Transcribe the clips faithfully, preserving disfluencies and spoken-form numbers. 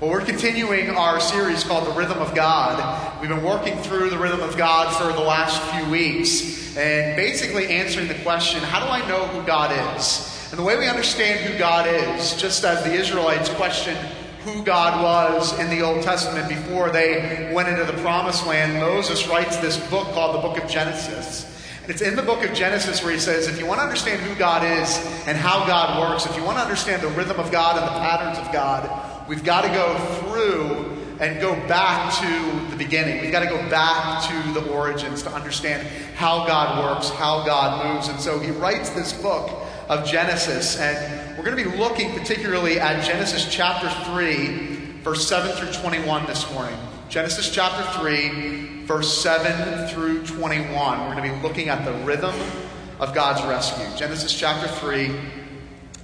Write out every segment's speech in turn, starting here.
Well, we're continuing our series called The Rhythm of God. We've been working through the rhythm of God for the last few weeks and basically answering the question, how do I know who God is? And the way we understand who God is, just as the Israelites questioned who God was in the Old Testament before they went into the Promised Land, Moses writes this book called the Book of Genesis. And it's in the book of Genesis where he says, if you want to understand who God is and how God works, if you want to understand the rhythm of God and the patterns of God, we've got to go through and go back to the beginning. We've got to go back to the origins to understand how God works, how God moves. And so he writes this book of Genesis. And we're going to be looking particularly at Genesis chapter three, verse seven through twenty-one this morning. Genesis chapter three, verse seven through twenty-one. We're going to be looking at the rhythm of God's rescue. Genesis chapter three,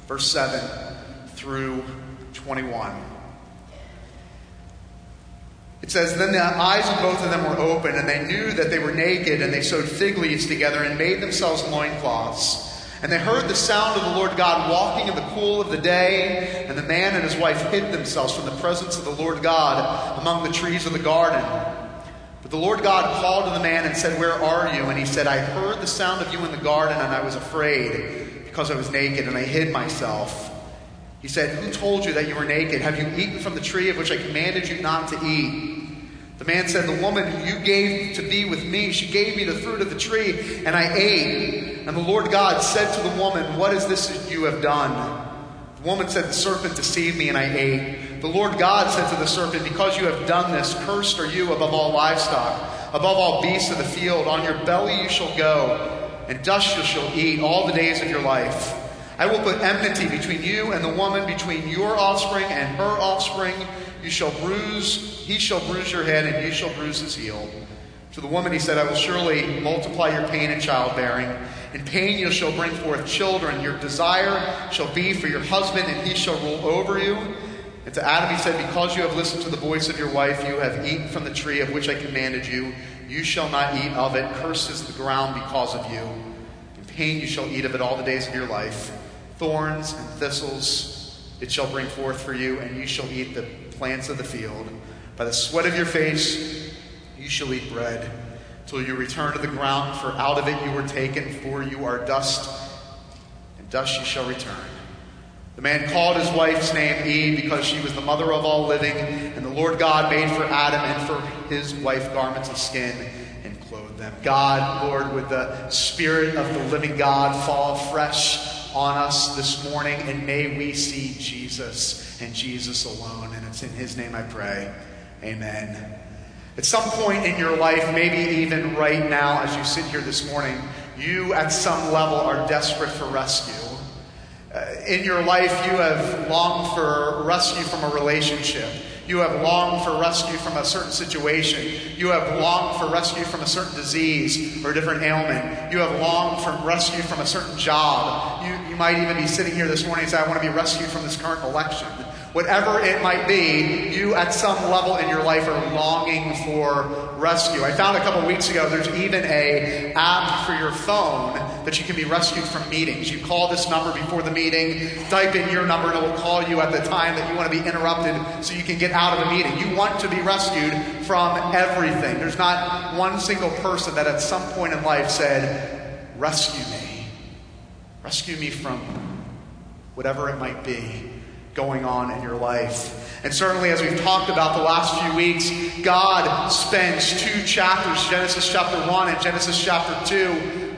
verse seven through twenty-one. It says, Then the eyes of both of them were open, and they knew that they were naked, and they sewed fig leaves together and made themselves loincloths. And they heard the sound of the Lord God walking in the cool of the day, and the man and his wife hid themselves from the presence of the Lord God among the trees of the garden. But the Lord God called to the man and said, Where are you? And he said, I heard the sound of you in the garden, and I was afraid because I was naked, and I hid myself. He said, Who told you that you were naked? Have you eaten from the tree of which I commanded you not to eat? The man said, The woman you gave to be with me, she gave me the fruit of the tree, and I ate. And the Lord God said to the woman, What is this that you have done? The woman said, The serpent deceived me, and I ate. The Lord God said to the serpent, Because you have done this, cursed are you above all livestock, above all beasts of the field. On your belly you shall go, and dust you shall eat all the days of your life. I will put enmity between you and the woman, between your offspring and her offspring. You shall bruise, he shall bruise your head, and you shall bruise his heel. To the woman he said, I will surely multiply your pain in childbearing. In pain you shall bring forth children. Your desire shall be for your husband, and he shall rule over you. And to Adam he said, Because you have listened to the voice of your wife, you have eaten from the tree of which I commanded you. You shall not eat of it. Cursed is the ground because of you. In pain you shall eat of it all the days of your life. Thorns and thistles it shall bring forth for you, and you shall eat the plants of the field. By the sweat of your face you shall eat bread, till you return to the ground, for out of it you were taken, for you are dust, and dust you shall return. The man called his wife's name Eve, because she was the mother of all living, and the Lord God made for Adam and for his wife garments of skin, and clothed them. God, Lord, would the Spirit of the living God fall fresh on us this morning, and may we see Jesus, and Jesus alone. And it's in his name I pray, amen. At some point in your life, maybe even right now as you sit here this morning, you at some level are desperate for rescue. Uh, in your life, you have longed for rescue from a relationship. You have longed for rescue from a certain situation. You have longed for rescue from a certain disease or a different ailment. You have longed for rescue from a certain job. You, you might even be sitting here this morning and say, I want to be rescued from this current election. Whatever it might be, you at some level in your life are longing for rescue. I found a couple weeks ago there's even an app for your phone that you can be rescued from meetings. You call this number before the meeting, type in your number, and it will call you at the time that you want to be interrupted so you can get out of a meeting. You want to be rescued from everything. There's not one single person that at some point in life said, rescue me. Rescue me from whatever it might be going on in your life. And certainly, as we've talked about the last few weeks, God spends two chapters, Genesis chapter one and Genesis chapter two,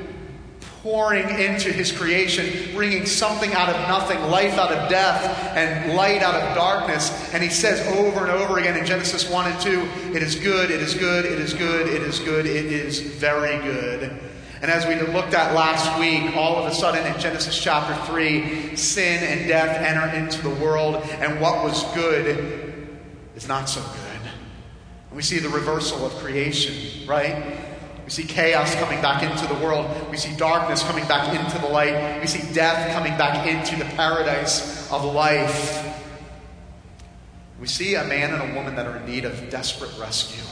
pouring into his creation, bringing something out of nothing, life out of death, and light out of darkness. And he says over and over again in Genesis one and two, it is good, it is good, it is good, it is good, it is very good. And as we looked at last week, all of a sudden in Genesis chapter three, sin and death enter into the world, and what was good is not so good. And we see the reversal of creation, right? We see chaos coming back into the world. We see darkness coming back into the light. We see death coming back into the paradise of life. We see a man and a woman that are in need of desperate rescue.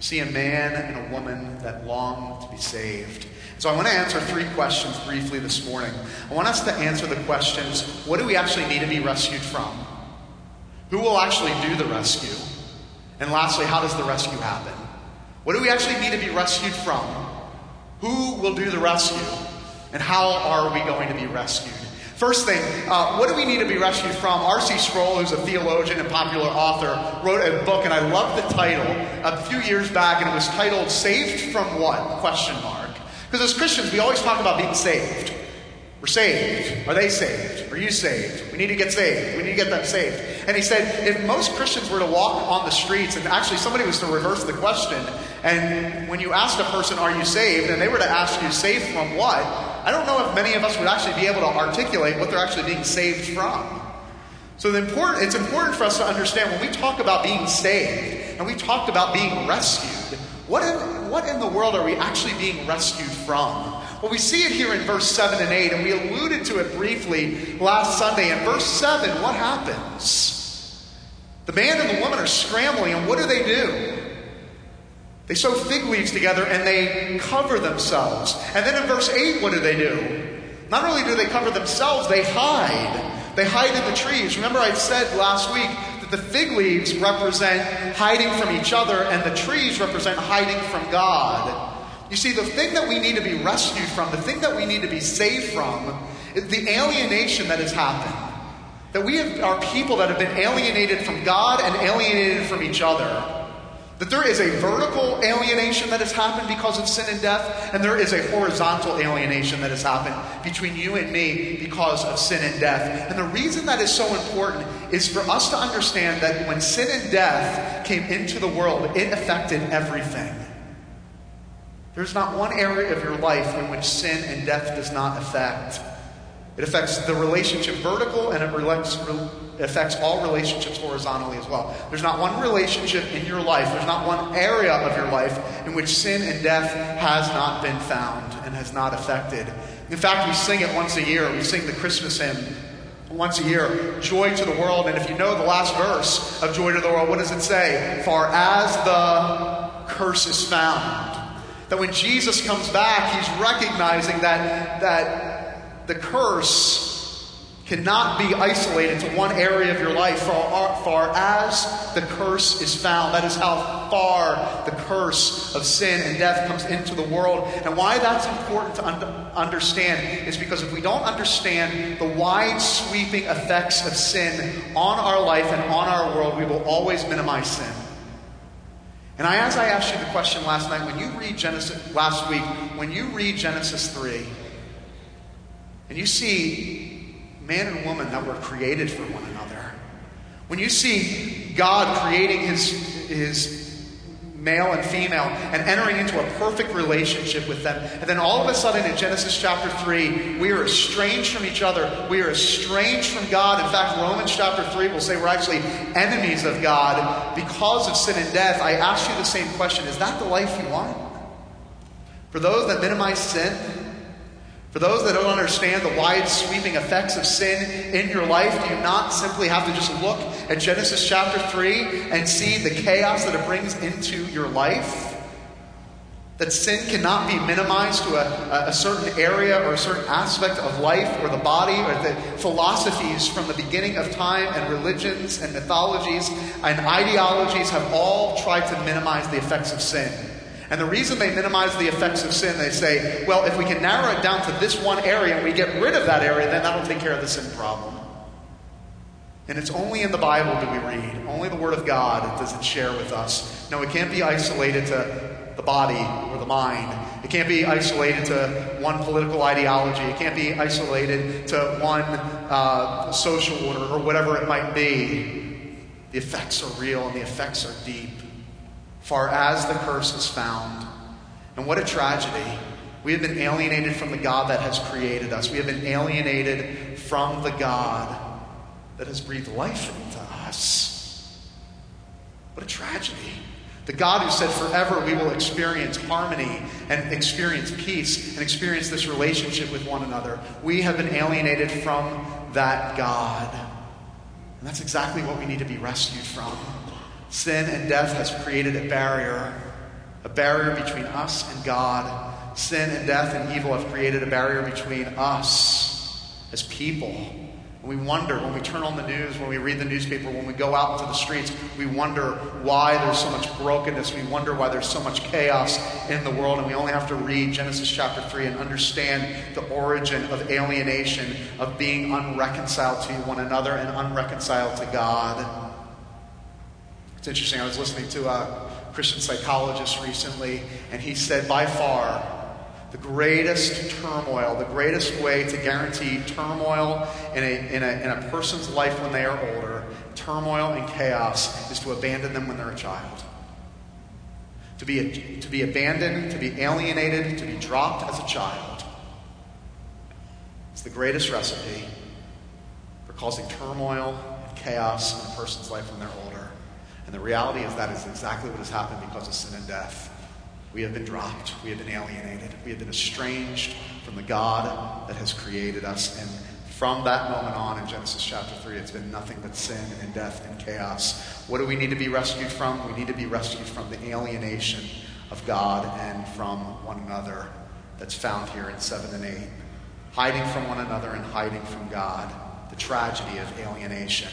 See a man and a woman that long to be saved. So I want to answer three questions briefly this morning. I want us to answer the questions, what do we actually need to be rescued from? Who will actually do the rescue? And lastly, how does the rescue happen? What do we actually need to be rescued from? Who will do the rescue? And how are we going to be rescued? First thing, uh, what do we need to be rescued from? R C Sproul, who's a theologian and popular author, wrote a book, and I love the title, a few years back, and it was titled, Saved from What? Question mark. Because as Christians, we always talk about being saved. We're saved. Are they saved? Are you saved? We need to get saved. We need to get them saved. And he said, if most Christians were to walk on the streets, and actually somebody was to reverse the question, and when you asked a person, are you saved? And they were to ask you, saved from what? I don't know if many of us would actually be able to articulate what they're actually being saved from. So the important, it's important for us to understand when we talk about being saved and we talked about being rescued, what in, what in the world are we actually being rescued from? Well, we see it here in verse seven and eight, and we alluded to it briefly last Sunday. In verse seven, what happens? The man and the woman are scrambling, and what do they do? They sew fig leaves together and they cover themselves. And then in verse eight, what do they do? Not only do they cover themselves, they hide. They hide in the trees. Remember I said last week that the fig leaves represent hiding from each other and the trees represent hiding from God. You see, the thing that we need to be rescued from, the thing that we need to be saved from, is the alienation that has happened. That we have, are people that have been alienated from God and alienated from each other. That there is a vertical alienation that has happened because of sin and death, and there is a horizontal alienation that has happened between you and me because of sin and death. And the reason that is so important is for us to understand that when sin and death came into the world, it affected everything. There's not one area of your life in which sin and death does not affect. It affects the relationship vertical, and it relates, it affects all relationships horizontally as well. There's not one relationship in your life, there's not one area of your life in which sin and death has not been found and has not affected. In fact, we sing it once a year. We sing the Christmas hymn once a year, Joy to the World. And if you know the last verse of Joy to the World, what does it say? For as the curse is found. That when Jesus comes back, he's recognizing that that the curse cannot be isolated to one area of your life. Far, far as the curse is found. That is how far the curse of sin and death comes into the world. And why that's important to un- understand is because if we don't understand the wide sweeping effects of sin on our life and on our world, we will always minimize sin. And I, as I asked you the question last night, when you read Genesis, last week, when you read Genesis three, and you see man and woman that were created for one another. When you see God creating his, his male and female and entering into a perfect relationship with them. And then all of a sudden in Genesis chapter three, we are estranged from each other. We are estranged from God. In fact, Romans chapter three will say we're actually enemies of God because of sin and death. I ask you the same question. Is that the life you want? For those that minimize sin, for those that don't understand the wide sweeping effects of sin in your life, do you not simply have to just look at Genesis chapter three and see the chaos that it brings into your life? That sin cannot be minimized to a, a certain area or a certain aspect of life or the body or the philosophies from the beginning of time and religions and mythologies and ideologies have all tried to minimize the effects of sin. And the reason they minimize the effects of sin, they say, well, if we can narrow it down to this one area and we get rid of that area, then that'll take care of the sin problem. And it's only in the Bible do we read. Only the Word of God does it share with us. No, it can't be isolated to the body or the mind. It can't be isolated to one political ideology. It can't be isolated to one uh, social order or whatever it might be. The effects are real and the effects are deep. Far as the curse is found. And what a tragedy. We have been alienated from the God that has created us. We have been alienated from the God that has breathed life into us. What a tragedy. The God who said forever we will experience harmony and experience peace and experience this relationship with one another. We have been alienated from that God. And that's exactly what we need to be rescued from. Sin and death has created a barrier, a barrier between us and God. Sin and death and evil have created a barrier between us as people We wonder when we turn on the news, when we read the newspaper, when we go out into the streets, we wonder why there's so much brokenness. We wonder why there's so much chaos in the world. And we only have to read Genesis chapter three and understand the origin of alienation, of being unreconciled to one another and unreconciled to God. It's interesting. I was listening to a Christian psychologist recently, and he said by far the greatest turmoil, the greatest way to guarantee turmoil in a, in a in a person's life when they are older, turmoil and chaos, is to abandon them when they're a child. To be a, to be abandoned, to be alienated, to be dropped as a child. It's the greatest recipe for causing turmoil and chaos in a person's life when they're older. And the reality is that is exactly what has happened because of sin and death. We have been dropped. We have been alienated. We have been estranged from the God that has created us. And from that moment on in Genesis chapter three, it's been nothing but sin and death and chaos. What do we need to be rescued from? We need to be rescued from the alienation of God and from one another that's found here in seven and eight. Hiding from one another and hiding from God. The tragedy of alienation.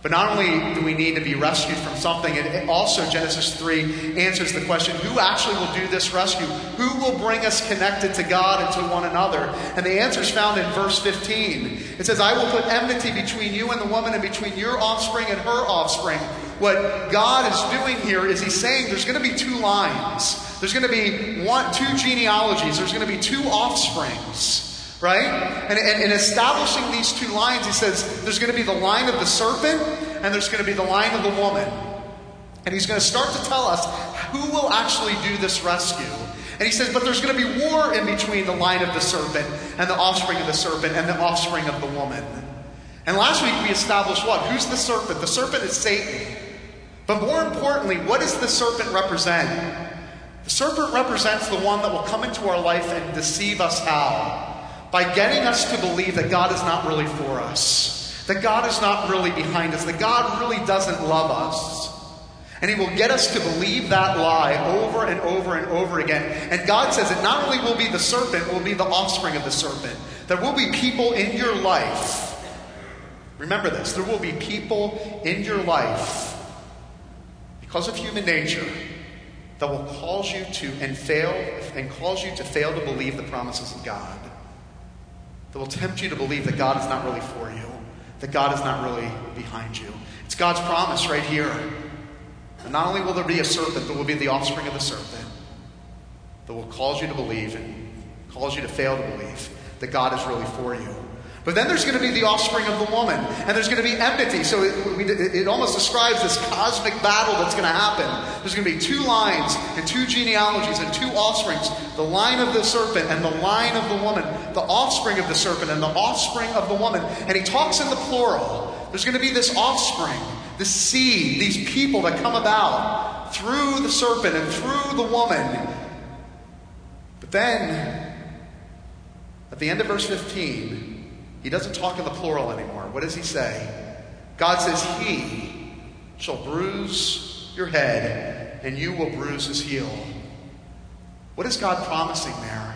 But not only do we need to be rescued from something, it also, Genesis three answers the question, who actually will do this rescue? Who will bring us connected to God and to one another? And the answer is found in verse fifteen. It says, I will put enmity between you and the woman and between your offspring and her offspring. What God is doing here is he's saying there's going to be two lines. There's going to be one, two genealogies. There's going to be two offsprings. Right? And, and, and establishing these two lines, he says, there's going to be the line of the serpent and there's going to be the line of the woman. And he's going to start to tell us who will actually do this rescue. And he says, but there's going to be war in between the line of the serpent and the offspring of the serpent and the offspring of the woman. And last week we established what? Who's the serpent? The serpent is Satan. But more importantly, what does the serpent represent? The serpent represents the one that will come into our life and deceive us how? By getting us to believe that God is not really for us, that God is not really behind us, that God really doesn't love us. And he will get us to believe that lie over and over and over again. And God says it not only will be the serpent, it will be the offspring of the serpent. There will be people in your life. Remember this, there will be people in your life because of human nature that will cause you to and fail and cause you to fail to believe the promises of God. That will tempt you to believe that God is not really for you, that God is not really behind you. It's God's promise right here. And not only will there be a serpent, there will be the offspring of the serpent that will cause you to believe and cause you to fail to believe that God is really for you. But then there's going to be the offspring of the woman, and there's going to be enmity. So it, it, it almost describes this cosmic battle that's going to happen. There's going to be two lines and two genealogies and two offsprings, the line of the serpent and the line of the woman, the offspring of the serpent and the offspring of the woman. And he talks in the plural. There's going to be this offspring, this seed, these people that come about through the serpent and through the woman. But then, at the end of verse fifteen, he doesn't talk in the plural anymore. What does he say? God says, he shall bruise your head and you will bruise his heel. What is God promising there?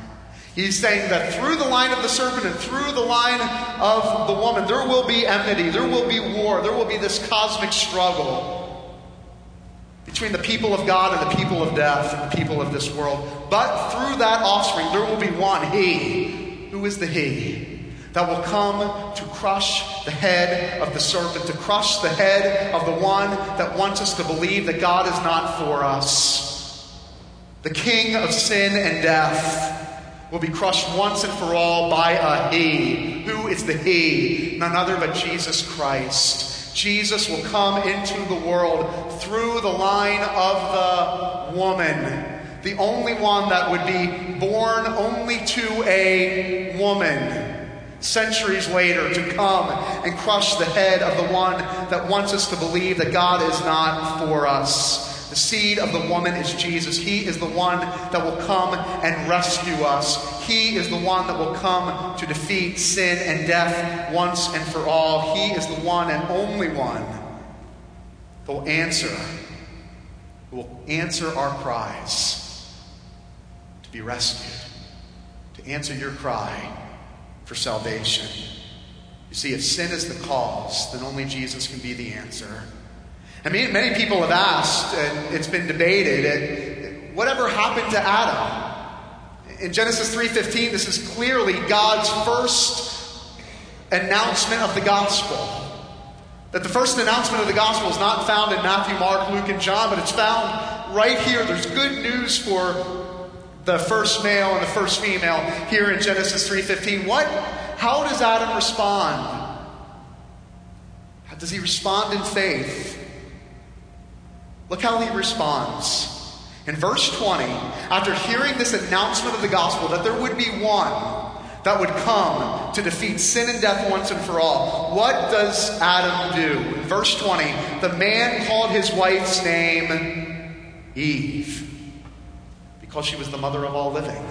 He's saying that through the line of the serpent and through the line of the woman, there will be enmity, there will be war, there will be this cosmic struggle between the people of God and the people of death and the people of this world. But through that offspring, there will be one, he. Who is the he? That will come to crush the head of the serpent, to crush the head of the one that wants us to believe that God is not for us. The king of sin and death will be crushed once and for all by a he. Who is the he? None other but Jesus Christ. Jesus will come into the world through the line of the woman. The only one that would be born only to a woman. Centuries later, to come and crush the head of the one that wants us to believe that God is not for us. The seed of the woman is Jesus. He is the one that will come and rescue us. He is the one that will come to defeat sin and death once and for all. He is the one and only one that will answer, will answer our cries to be rescued, to answer your cry for salvation. You see, if sin is the cause, then only Jesus can be the answer. I mean, many people have asked, and it's been debated, and whatever happened to Adam? In Genesis three fifteen, this is clearly God's first announcement of the gospel. That the first announcement of the gospel is not found in Matthew, Mark, Luke, and John, but it's found right here. There's good news for the first male and the first female here in Genesis three fifteen. What? How does Adam respond? How does he respond in faith? Look how he responds. In verse twenty, after hearing this announcement of the gospel that there would be one that would come to defeat sin and death once and for all, what does Adam do? In verse twenty, the man called his wife's name Eve, because she was the mother of all living.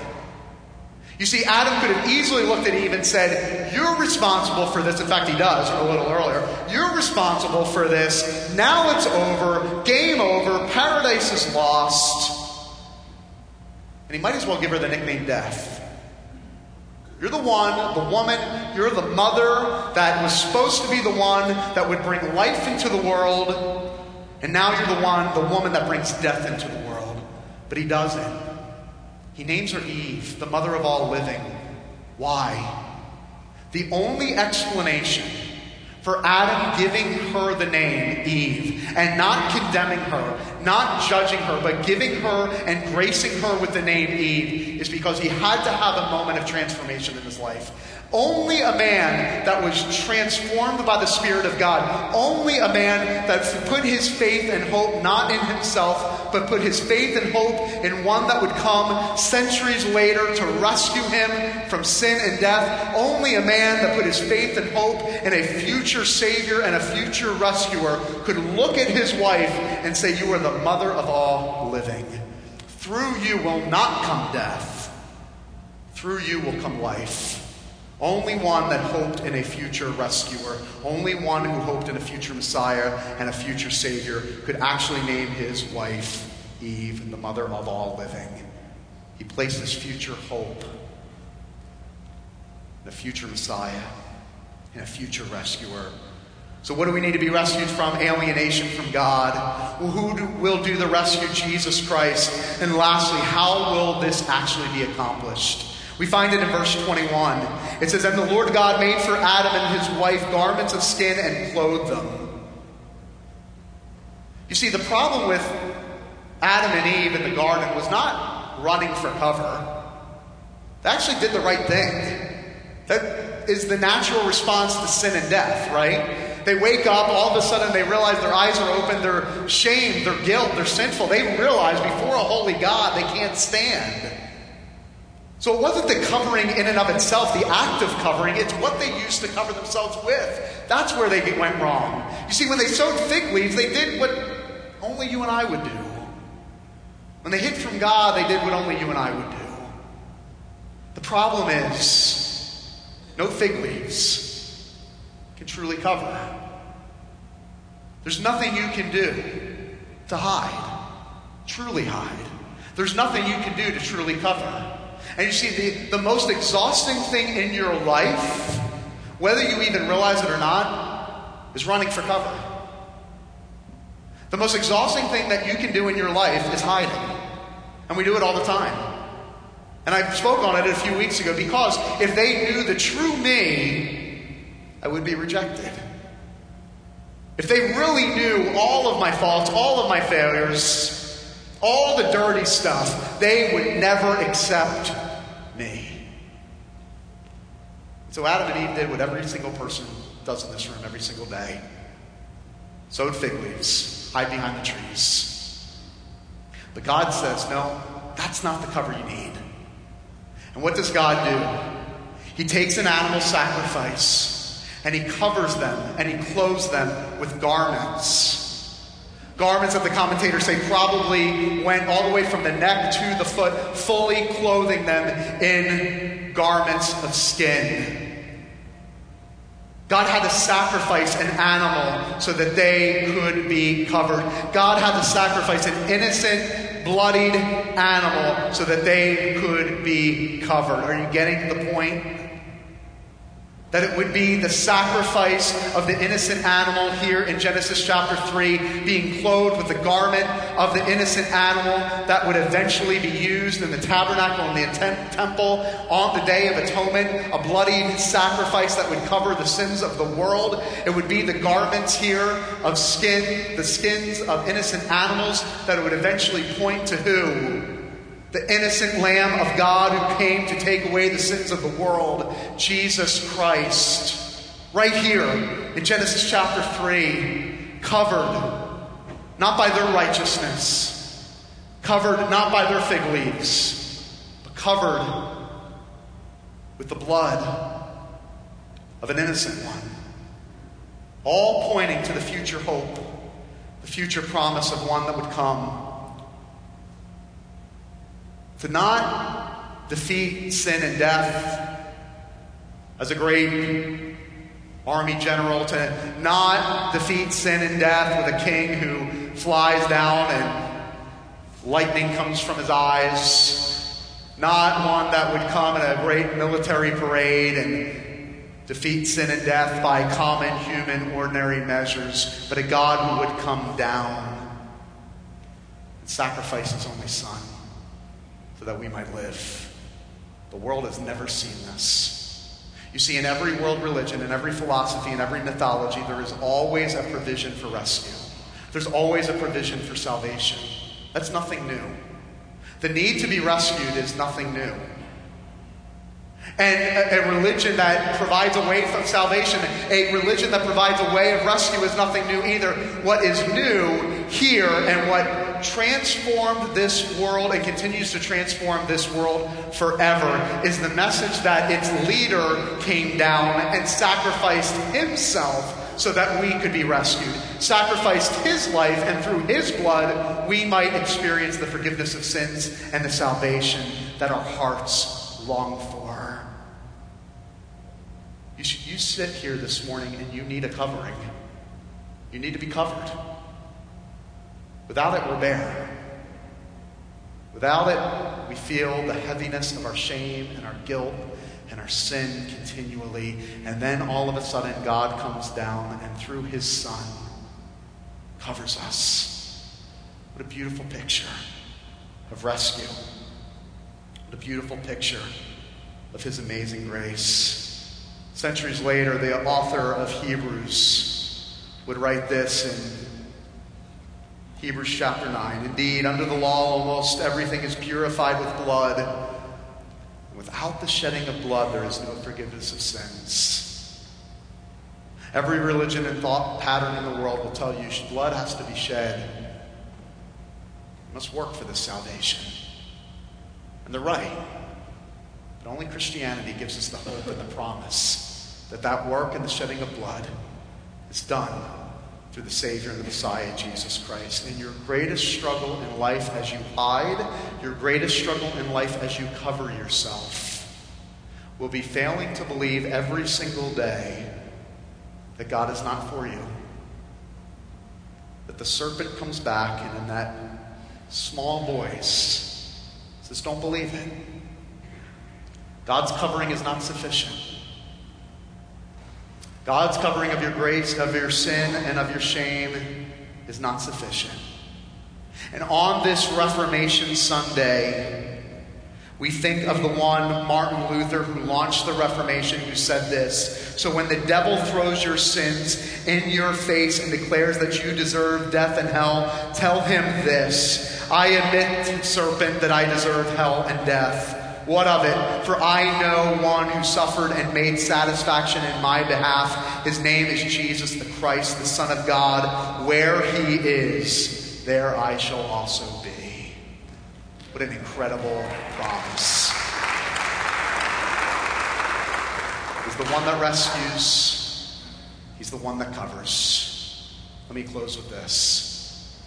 You see, Adam could have easily looked at Eve and said, "You're responsible for this." In fact, he does a little earlier. "You're responsible for this. Now it's over. Game over. Paradise is lost." And he might as well give her the nickname Death. You're the one, the woman, you're the mother that was supposed to be the one that would bring life into the world. And now you're the one, the woman that brings death into the world. But he doesn't. He names her Eve, the mother of all living. Why? The only explanation for Adam giving her the name Eve, and not condemning her, not judging her, but giving her and gracing her with the name Eve, is because he had to have a moment of transformation in his life. Only a man that was transformed by the Spirit of God, only a man that put his faith and hope not in himself, but put his faith and hope in one that would come centuries later to rescue him from sin and death, only a man that put his faith and hope in a future Savior and a future rescuer could look at his wife and say, "You are the mother of all living. Through you will not come death. Through you will come life." Only one that hoped in a future rescuer, only one who hoped in a future Messiah and a future Savior could actually name his wife Eve, the mother of all living. He placed his future hope in a future Messiah and a future rescuer. So what do we need to be rescued from? Alienation from God. Well, who do, will do the rescue? Jesus Christ. And lastly, how will this actually be accomplished? We find it in verse twenty-one. It says, "And the Lord God made for Adam and his wife garments of skin and clothed them." You see, the problem with Adam and Eve in the garden was not running for cover. They actually did the right thing. That is the natural response to sin and death, right? They wake up, all of a sudden they realize their eyes are open, they're shamed, they're guilt, they're sinful. They realize before a holy God they can't stand. So it wasn't the covering in and of itself, the act of covering. It's what they used to cover themselves with. That's where they went wrong. You see, when they sowed fig leaves, they did what only you and I would do. When they hid from God, they did what only you and I would do. The problem is, no fig leaves can truly cover. There's nothing you can do to hide, truly hide. There's nothing you can do to truly cover. And you see, the, the most exhausting thing in your life, whether you even realize it or not, is running for cover. The most exhausting thing that you can do in your life is hiding. And we do it all the time. And I spoke on it a few weeks ago, because if they knew the true me, I would be rejected. If they really knew all of my faults, all of my failures, all the dirty stuff, they would never accept me. So Adam and Eve did what every single person does in this room every single day. Sowed fig leaves, hide behind the trees. But God says, no, that's not the cover you need. And what does God do? He takes an animal sacrifice and he covers them and he clothes them with garments. Garments that the commentators say probably went all the way from the neck to the foot, fully clothing them in garments of skin. God had to sacrifice an animal so that they could be covered. God had to sacrifice an innocent, bloodied animal so that they could be covered. Are you getting the point? That it would be the sacrifice of the innocent animal here in Genesis chapter three, being clothed with the garment of the innocent animal that would eventually be used in the tabernacle and the temple on the Day of Atonement, a bloodied sacrifice that would cover the sins of the world. It would be the garments here of skin, the skins of innocent animals that it would eventually point to who? The innocent Lamb of God who came to take away the sins of the world, Jesus Christ. Right here in Genesis chapter three, covered not by their righteousness, covered not by their fig leaves, but covered with the blood of an innocent one. All pointing to the future hope, the future promise of one that would come. To not defeat sin and death as a great army general, to not defeat sin and death with a king who flies down and lightning comes from his eyes, not one that would come in a great military parade and defeat sin and death by common human ordinary measures, but a God who would come down and sacrifice his only son, so that we might live. The world has never seen this. You see, in every world religion, in every philosophy, in every mythology, there is always a provision for rescue. There's always a provision for salvation. That's nothing new. The need to be rescued is nothing new. And a, a religion that provides a way of salvation, a religion that provides a way of rescue is nothing new either. What is new here and what transformed this world and continues to transform this world forever is the message that its leader came down and sacrificed himself so that we could be rescued, sacrificed his life, and through his blood we might experience the forgiveness of sins and the salvation that our hearts long for. You should, you sit here this morning and you need a covering. You need to be covered. Without it, we're bare. Without it, we feel the heaviness of our shame and our guilt and our sin continually. And then all of a sudden, God comes down and through his Son covers us. What a beautiful picture of rescue. What a beautiful picture of his amazing grace. Centuries later, the author of Hebrews would write this in Hebrews chapter nine. Indeed, under the law, almost everything is purified with blood. Without the shedding of blood, there is no forgiveness of sins. Every religion and thought pattern in the world will tell you blood has to be shed. You must work for this salvation. And they're right. But only Christianity gives us the hope and the promise that that work and the shedding of blood is done through the Savior and the Messiah, Jesus Christ. And your greatest struggle in life as you hide, your greatest struggle in life as you cover yourself, will be failing to believe every single day that God is not for you. That the serpent comes back and in that small voice says, don't believe it. God's covering is not sufficient. God's covering of your grace, of your sin, and of your shame is not sufficient. And on this Reformation Sunday, we think of the one, Martin Luther, who launched the Reformation, who said this: so when the devil throws your sins in your face and declares that you deserve death and hell, tell him this: I admit, serpent, that I deserve hell and death. What of it? For I know one who suffered and made satisfaction in my behalf. His name is Jesus the Christ, the Son of God. Where he is, there I shall also be. What an incredible promise. He's the one that rescues. He's the one that covers. Let me close with this.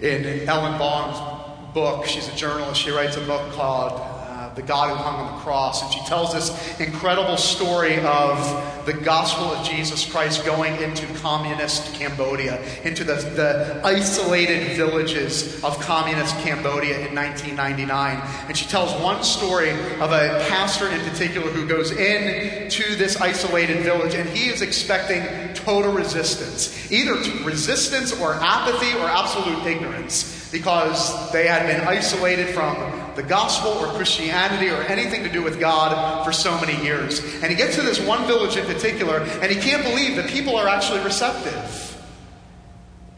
In Ellen Vaughn's book, she's a journalist, she writes a book called the God who hung on the cross. And she tells this incredible story of the gospel of Jesus Christ going into communist Cambodia, into the, the isolated villages of communist Cambodia in nineteen ninety-nine. And she tells one story of a pastor in particular who goes in to this isolated village, and he is expecting total resistance, either resistance or apathy or absolute ignorance, because they had been isolated from the gospel or Christianity or anything to do with God for so many years. And he gets to this one village in particular, and he can't believe that people are actually receptive.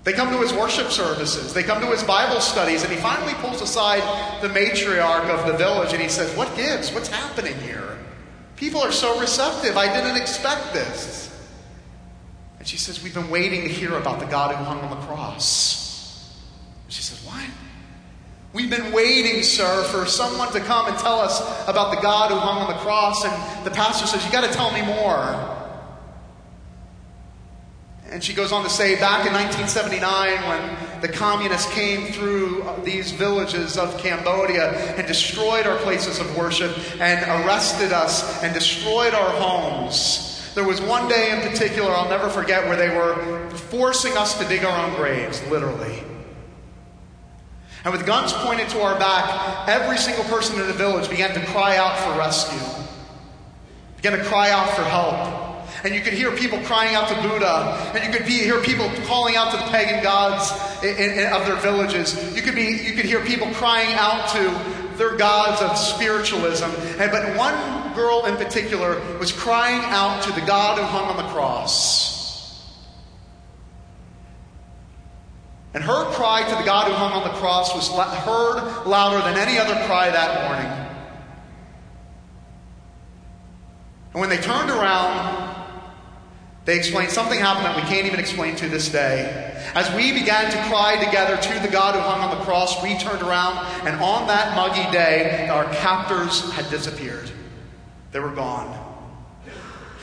They come to his worship services, they come to his Bible studies, and he finally pulls aside the matriarch of the village and he says, "What gives? What's happening here? People are so receptive. I didn't expect this." And she says, "We've been waiting to hear about the God who hung on the cross." And she says, "What?" "We've been waiting, sir, for someone to come and tell us about the God who hung on the cross." And the pastor says, "You got to tell me more." And she goes on to say, back in nineteen seventy-nine, when the communists came through these villages of Cambodia and destroyed our places of worship and arrested us and destroyed our homes, there was one day in particular, I'll never forget, where they were forcing us to dig our own graves, literally. And with guns pointed to our back, every single person in the village began to cry out for rescue, began to cry out for help. And you could hear people crying out to Buddha, and you could be, hear people calling out to the pagan gods in, in, of their villages. You could be, you could hear people crying out to their gods of spiritualism. And but one girl in particular was crying out to the God who hung on the cross. And her cry to the God who hung on the cross was heard louder than any other cry that morning. And when they turned around, they explained something happened that we can't even explain to this day. As we began to cry together to the God who hung on the cross, we turned around, and on that muggy day, our captors had disappeared. They were gone.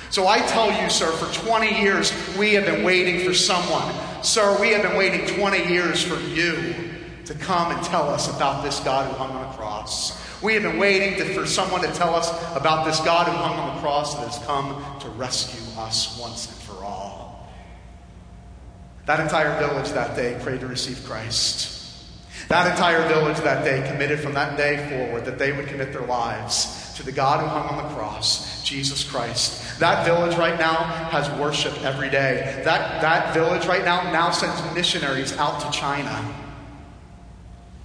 So I tell you, sir, for twenty years, we have been waiting for someone. Sir, we have been waiting twenty years for you to come and tell us about this God who hung on the cross. We have been waiting to, for someone to tell us about this God who hung on the cross that has come to rescue us once and for all. That entire village that day prayed to receive Christ. That entire village that day committed from that day forward that they would commit their lives to the God who hung on the cross, Jesus Christ. That village right now has worship every day. That, that village right now now sends missionaries out to China.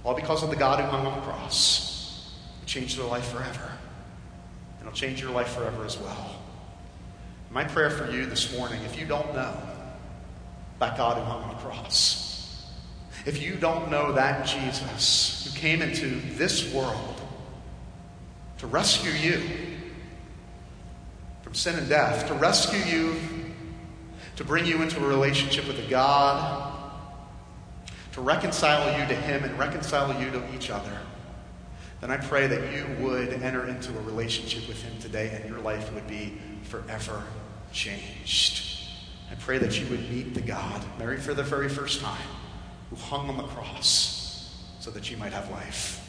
All because of the God who hung on the cross. It changed their life forever. And it'll change your life forever as well. My prayer for you this morning, if you don't know that God who hung on the cross, if you don't know that Jesus who came into this world to rescue you from sin and death, to rescue you, to bring you into a relationship with a God, to reconcile you to Him and reconcile you to each other, then I pray that you would enter into a relationship with Him today and your life would be forever changed. I pray that you would meet the God, married for the very first time, who hung on the cross so that you might have life.